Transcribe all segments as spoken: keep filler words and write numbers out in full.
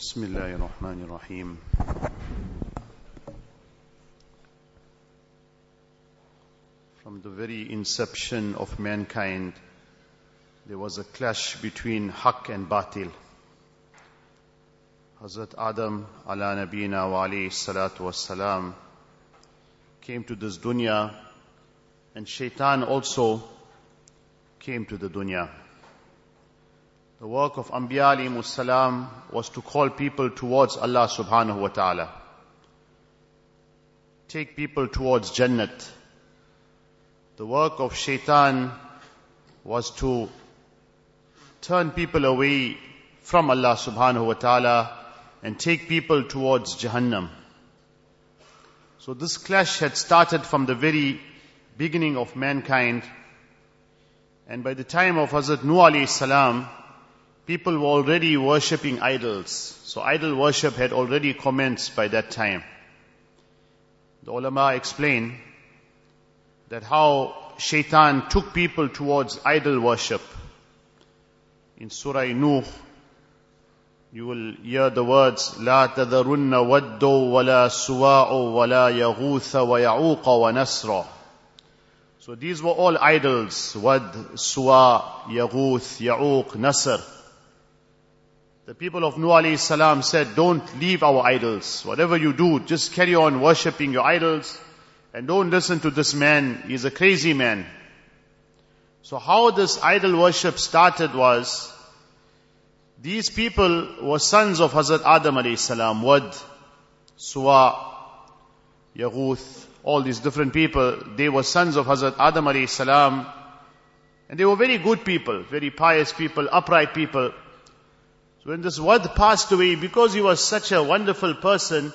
Bismillah ar-Rahman ar-Rahim. From the very inception of mankind, there was a clash between haqq and batil. Hazrat Adam, ala nabina wa alayhi salatu was salam, came to this dunya, and shaitan also came to the dunya. The work of Anbiya alayhimus salam was to call people towards Allah subhanahu wa ta'ala. Take people towards Jannat. The work of shaitan was to turn people away from Allah subhanahu wa ta'ala and take people towards Jahannam. So this clash had started from the very beginning of mankind. And by the time of Hazrat Nuh alayhi salam, people were already worshipping idols. So idol worship had already commenced by that time. The ulama explain that how shaitan took people towards idol worship. In Surah Nuh, you will hear the words, لَا تَذَرُنَّ وَدَّوْا وَلَا سُوَاعُوا وَلَا يَغُوثَ وَيَعُوقَ وَنَسْرًا. So these were all idols, Wad, Suwa, Yaghuth, Ya'uq, Nasr. The people of Nuh alayhi salam said, don't leave our idols. Whatever you do, just carry on worshipping your idols. And don't listen to this man. He's a crazy man. So how this idol worship started was, these people were sons of Hazrat Adam alayhi salam. Wad, Suwa, Yaghuth, all these different people. They were sons of Hazrat Adam alayhi salam. And they were very good people, very pious people, upright people. So when this Wad passed away, because he was such a wonderful person,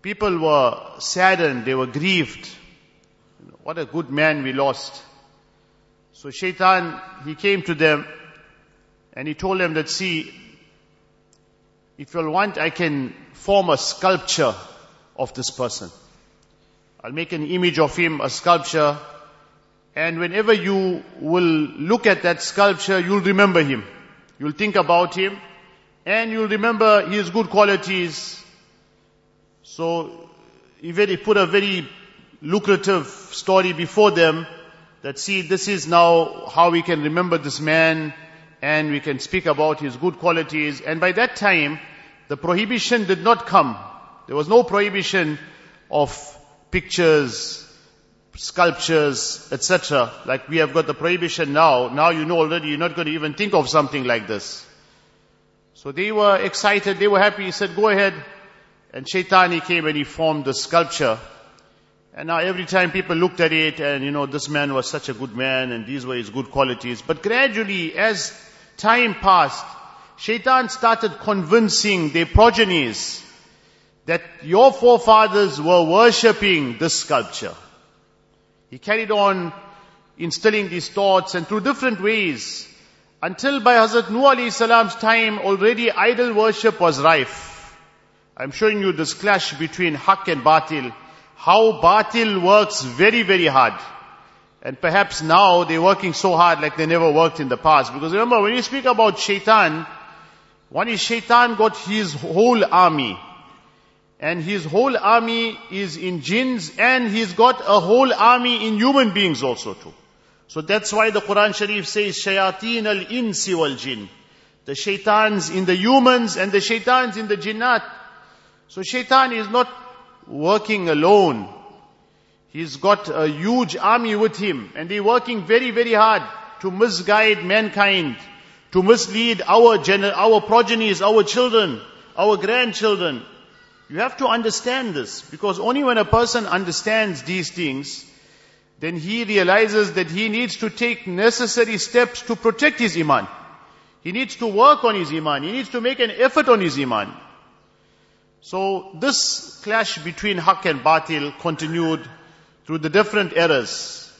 people were saddened, they were grieved. What a good man we lost. So Shaitan, he came to them and he told them that, see, if you'll want, I can form a sculpture of this person. I'll make an image of him, a sculpture, and whenever you will look at that sculpture, you'll remember him. You'll think about him. And you'll remember his good qualities. So he very put a very lucrative story before them that, see, this is now how we can remember this man and we can speak about his good qualities. And by that time, the prohibition did not come. There was no prohibition of pictures, sculptures, et cetera. Like we have got the prohibition now. Now you know already, you're not going to even think of something like this. So they were excited, they were happy. He said, go ahead. And Shaitan, he came and he formed the sculpture. And now every time people looked at it and, you know, this man was such a good man and these were his good qualities. But gradually, as time passed, Shaitan started convincing their progenies that your forefathers were worshipping this sculpture. He carried on instilling these thoughts and through different ways until by Hazrat Nuh alayhi salam's time already idol worship was rife. I'm showing you this clash between haqq and batil. How batil works very, very hard. And perhaps now they're working so hard like they never worked in the past. Because remember, when you speak about shaitan, one is shaitan got his whole army. And his whole army is in jinns, and he's got a whole army in human beings also too. So that's why the Qur'an Sharif says, shayateen al-insi wal-jinn. The shaitans in the humans and the shaitans in the jinnat. So shaitan is not working alone. He's got a huge army with him, and they're working very, very hard to misguide mankind, to mislead our gener- our progenies, our children, our grandchildren. You have to understand this, because only when a person understands these things, then he realizes that he needs to take necessary steps to protect his iman. He needs to work on his iman. He needs to make an effort on his iman. So this clash between haqq and batil continued through the different eras.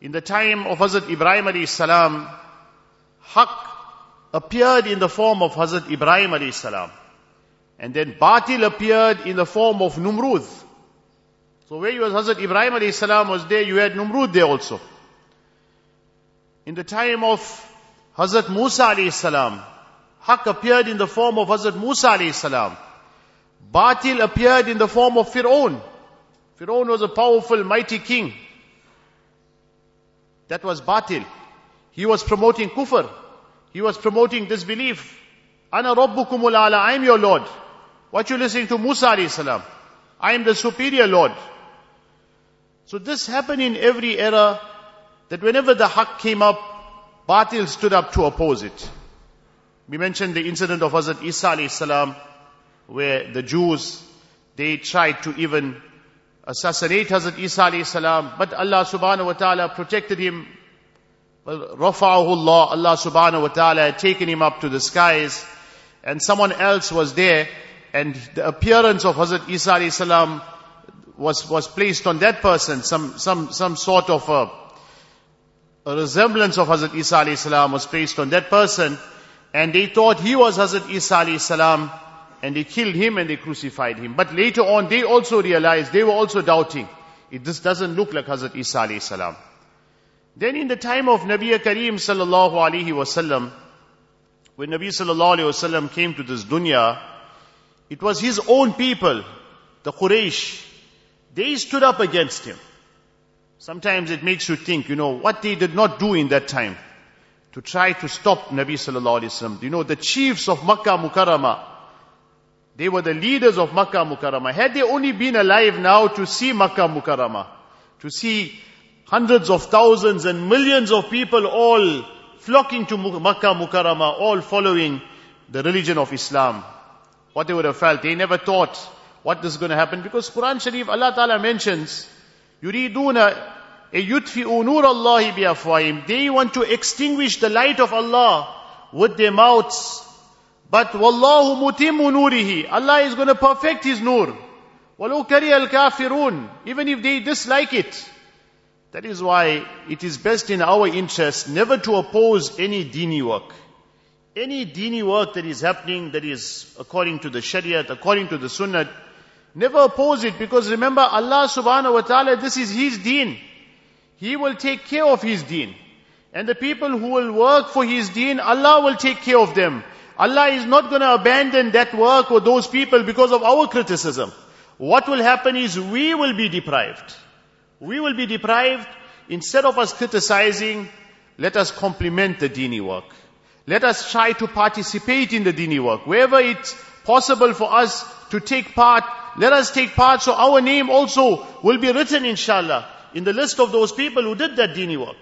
In the time of Hazrat Ibrahim alayhi salam, haqq appeared in the form of Hazrat Ibrahim alayhi salam. And then batil appeared in the form of Numruz. So where you was Hazrat Ibrahim alayhi salam was there, you had Numruz there also. In the time of Hazrat Musa alayhi salam, Haq appeared in the form of Hazrat Musa alayhi salam. Batil appeared in the form of Fir'un. Fir'un was a powerful, mighty king. That was Batil. He was promoting kufr. He was promoting disbelief. Ana rabbukumul ala, I am your Lord. What you listening to Musa alayhi salam? I am the superior Lord. So this happened in every era, that whenever the haq came up, Batil stood up to oppose it. We mentioned the incident of Hazrat Isa alayhi salam, where the Jews, they tried to even assassinate Hazrat Isa alayhi salam, but Allah subhanahu wa ta'ala protected him. Well, Rafa'ahullah, Allah subhanahu wa ta'ala had taken him up to the skies, and someone else was there, and the appearance of Hazrat Isa alayhi salam was, was placed on that person. Some, some, some sort of a, a resemblance of Hazrat Isa alayhi salam was placed on that person, and they thought he was Hazrat Isa alayhi salam, and they killed him and they crucified him. But later on, they also realized, they were also doubting, it this doesn't look like Hazrat Isa alayhi salam. Then in the time of Nabiya Kareem sallallahu alayhi wasallam, when Nabi sallallahu alayhi wasallam came to this dunya, it was his own people, the Quraysh, they stood up against him. Sometimes it makes you think, you know, what they did not do in that time to try to stop Nabi sallallahu alayhi wasallam. You know, the chiefs of Makkah Mukarrama, they were the leaders of Makkah Mukarrama. Had they only been alive now to see Makkah Mukarrama, to see hundreds of thousands and millions of people all flocking to Makkah Mukarrama, all following the religion of Islam, what they would have felt. They never thought what is going to happen. Because Qur'an Sharif, Allah Ta'ala mentions, يُرِيدُونَ يُطْفِئُوا نُورَ اللَّهِ بِأَفْوَاهِهِمْ. They want to extinguish the light of Allah with their mouths. But Wallahu mutimmu nurihi, Allah is going to perfect His nur. Walau kariha al-kafirun, even if they dislike it. That is why it is best in our interest never to oppose any dini work. Any dini work that is happening, that is according to the Shariat, according to the Sunnah, never oppose it, because remember, Allah subhanahu wa ta'ala, this is His deen. He will take care of His deen. And the people who will work for His deen, Allah will take care of them. Allah is not going to abandon that work or those people because of our criticism. What will happen is we will be deprived. We will be deprived. Instead of us criticizing, let us compliment the dini work. Let us try to participate in the dini work. Wherever it's possible for us to take part, let us take part, so our name also will be written, inshallah, in the list of those people who did that dini work.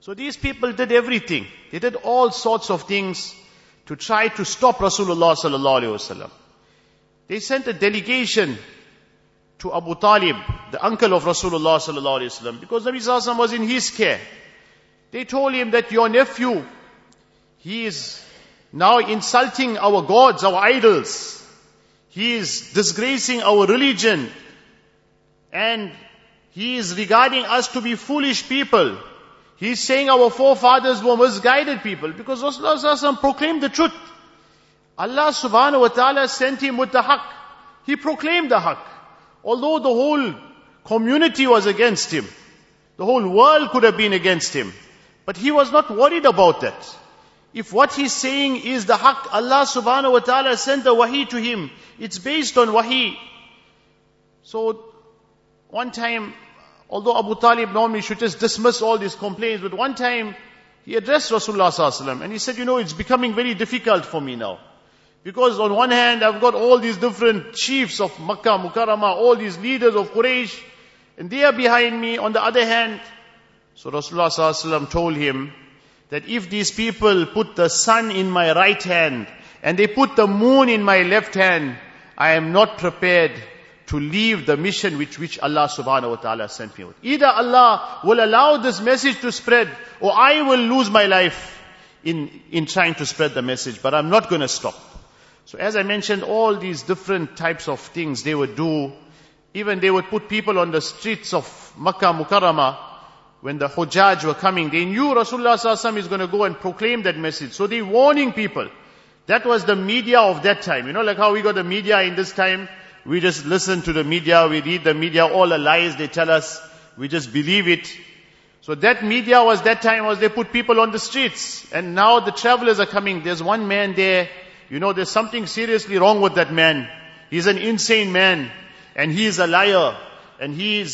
So these people did everything. They did all sorts of things to try to stop Rasulullah sallallahu alaihi wasallam. They sent a delegation to Abu Talib, the uncle of Rasulullah sallallahu alaihi wasallam, because Nabi sallallahu alaihi wasallam was in his care. They told him that your nephew, he is now insulting our gods, our idols. He is disgracing our religion. And he is regarding us to be foolish people. He is saying our forefathers were misguided people, because Rasulullah sallallahu alaihi wasallam proclaimed the truth. Allah subhanahu wa ta'ala sent him with the haq. He proclaimed the haq. Although the whole community was against him, the whole world could have been against him, but he was not worried about that. If what he's saying is the haq, Allah subhanahu wa ta'ala sent the wahi to him. It's based on wahi. So, one time, although Abu Talib normally should just dismiss all these complaints, but one time he addressed Rasulullah sallallahu alaihi wasallam and he said, you know, it's becoming very difficult for me now. Because on one hand, I've got all these different chiefs of Makkah Mukarrama, all these leaders of Quraysh, and they are behind me. On the other hand, so Rasulullah sallallahu alaihi wasallam told him that if these people put the sun in my right hand and they put the moon in my left hand, I am not prepared to leave the mission which, which Allah subhanahu wa ta'ala sent me with. Either Allah will allow this message to spread, or I will lose my life in, in trying to spread the message, but I'm not going to stop. So as I mentioned, all these different types of things they would do. Even they would put people on the streets of Makkah Mukarrama. When the Hujjaj were coming, they knew Rasulullah sallallahu alaihi wasallam is going to go and proclaim that message. So they warning people. That was the media of that time. You know, like how we got the media in this time. We just listen to the media, we read the media, all the lies they tell us, we just believe it. So that media was that time was they put people on the streets. And now the travelers are coming. There's one man there. You know, there's something seriously wrong with that man. He's an insane man. And he is a liar. And he is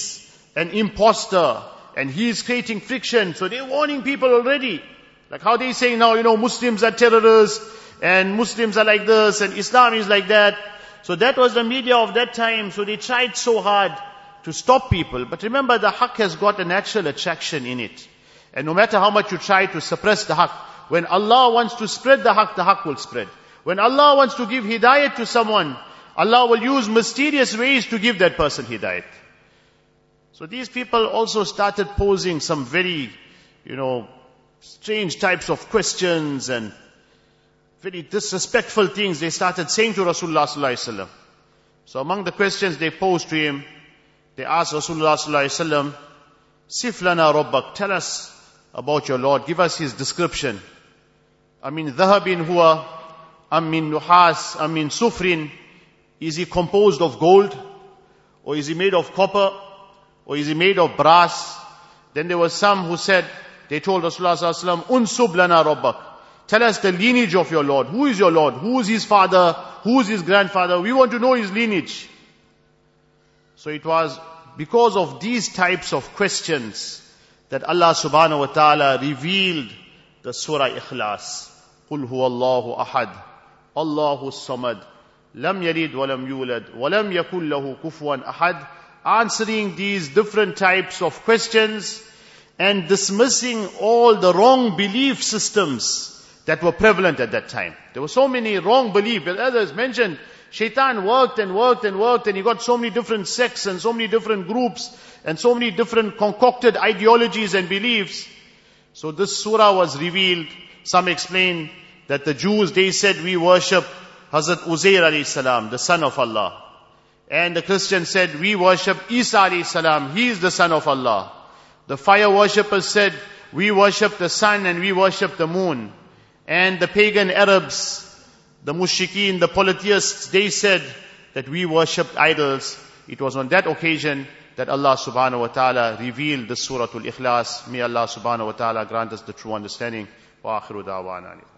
an imposter. And he is creating friction. So they're warning people already. Like how they say now, you know, Muslims are terrorists. And Muslims are like this. And Islam is like that. So that was the media of that time. So they tried so hard to stop people. But remember, the haqq has got a natural attraction in it. And no matter how much you try to suppress the haqq, when Allah wants to spread the haqq, the haqq will spread. When Allah wants to give hidayat to someone, Allah will use mysterious ways to give that person hidayat. So these people also started posing some very, you know, strange types of questions and very disrespectful things they started saying to Rasulullah sallallahu alaihi wasallam. So among the questions they posed to him, they asked Rasulullah sallallahu alaihi wasallam, "Siflana Rabbak, tell us about your Lord. Give us His description. Amin dhahabin huwa, amin nuhas, amin sufrin. Is He composed of gold, or is He made of copper, or is He made of brass?" Then there were some who said, they told Rasulullah sallallahu alaihi wasallam, "Unsub lana Rabbak. Tell us the lineage of your Lord. Who is your Lord? Who is His father? Who is His grandfather? We want to know His lineage." So it was because of these types of questions that Allah subhanahu wa ta'ala revealed the Surah Ikhlas. قُلْ هُوَ اللَّهُ أَحَدٌ اللَّهُ الصَّمَدُ لَمْ يَلِدْ وَلَمْ يُولَدْ وَلَمْ يَكُنْ لَهُ كُفُوًا أَحَدٌ. Answering these different types of questions and dismissing all the wrong belief systems that were prevalent at that time. There were so many wrong beliefs. As I mentioned, Shaitan worked and worked and worked, and he got so many different sects and so many different groups and so many different concocted ideologies and beliefs. So this surah was revealed. Some explain that the Jews, they said, "We worship Hazrat Uzair alayhi salam, the son of Allah." And the Christians said, "We worship Isa alayhi salam, he is the son of Allah." The fire worshippers said, "We worship the sun and we worship the moon." And the pagan Arabs, the mushrikeen, the polytheists, they said that we worshipped idols. It was on that occasion that Allah subhanahu wa ta'ala revealed the Suratul Ikhlas. May Allah subhanahu wa ta'ala grant us the true understanding. Wa akhiru da'wana.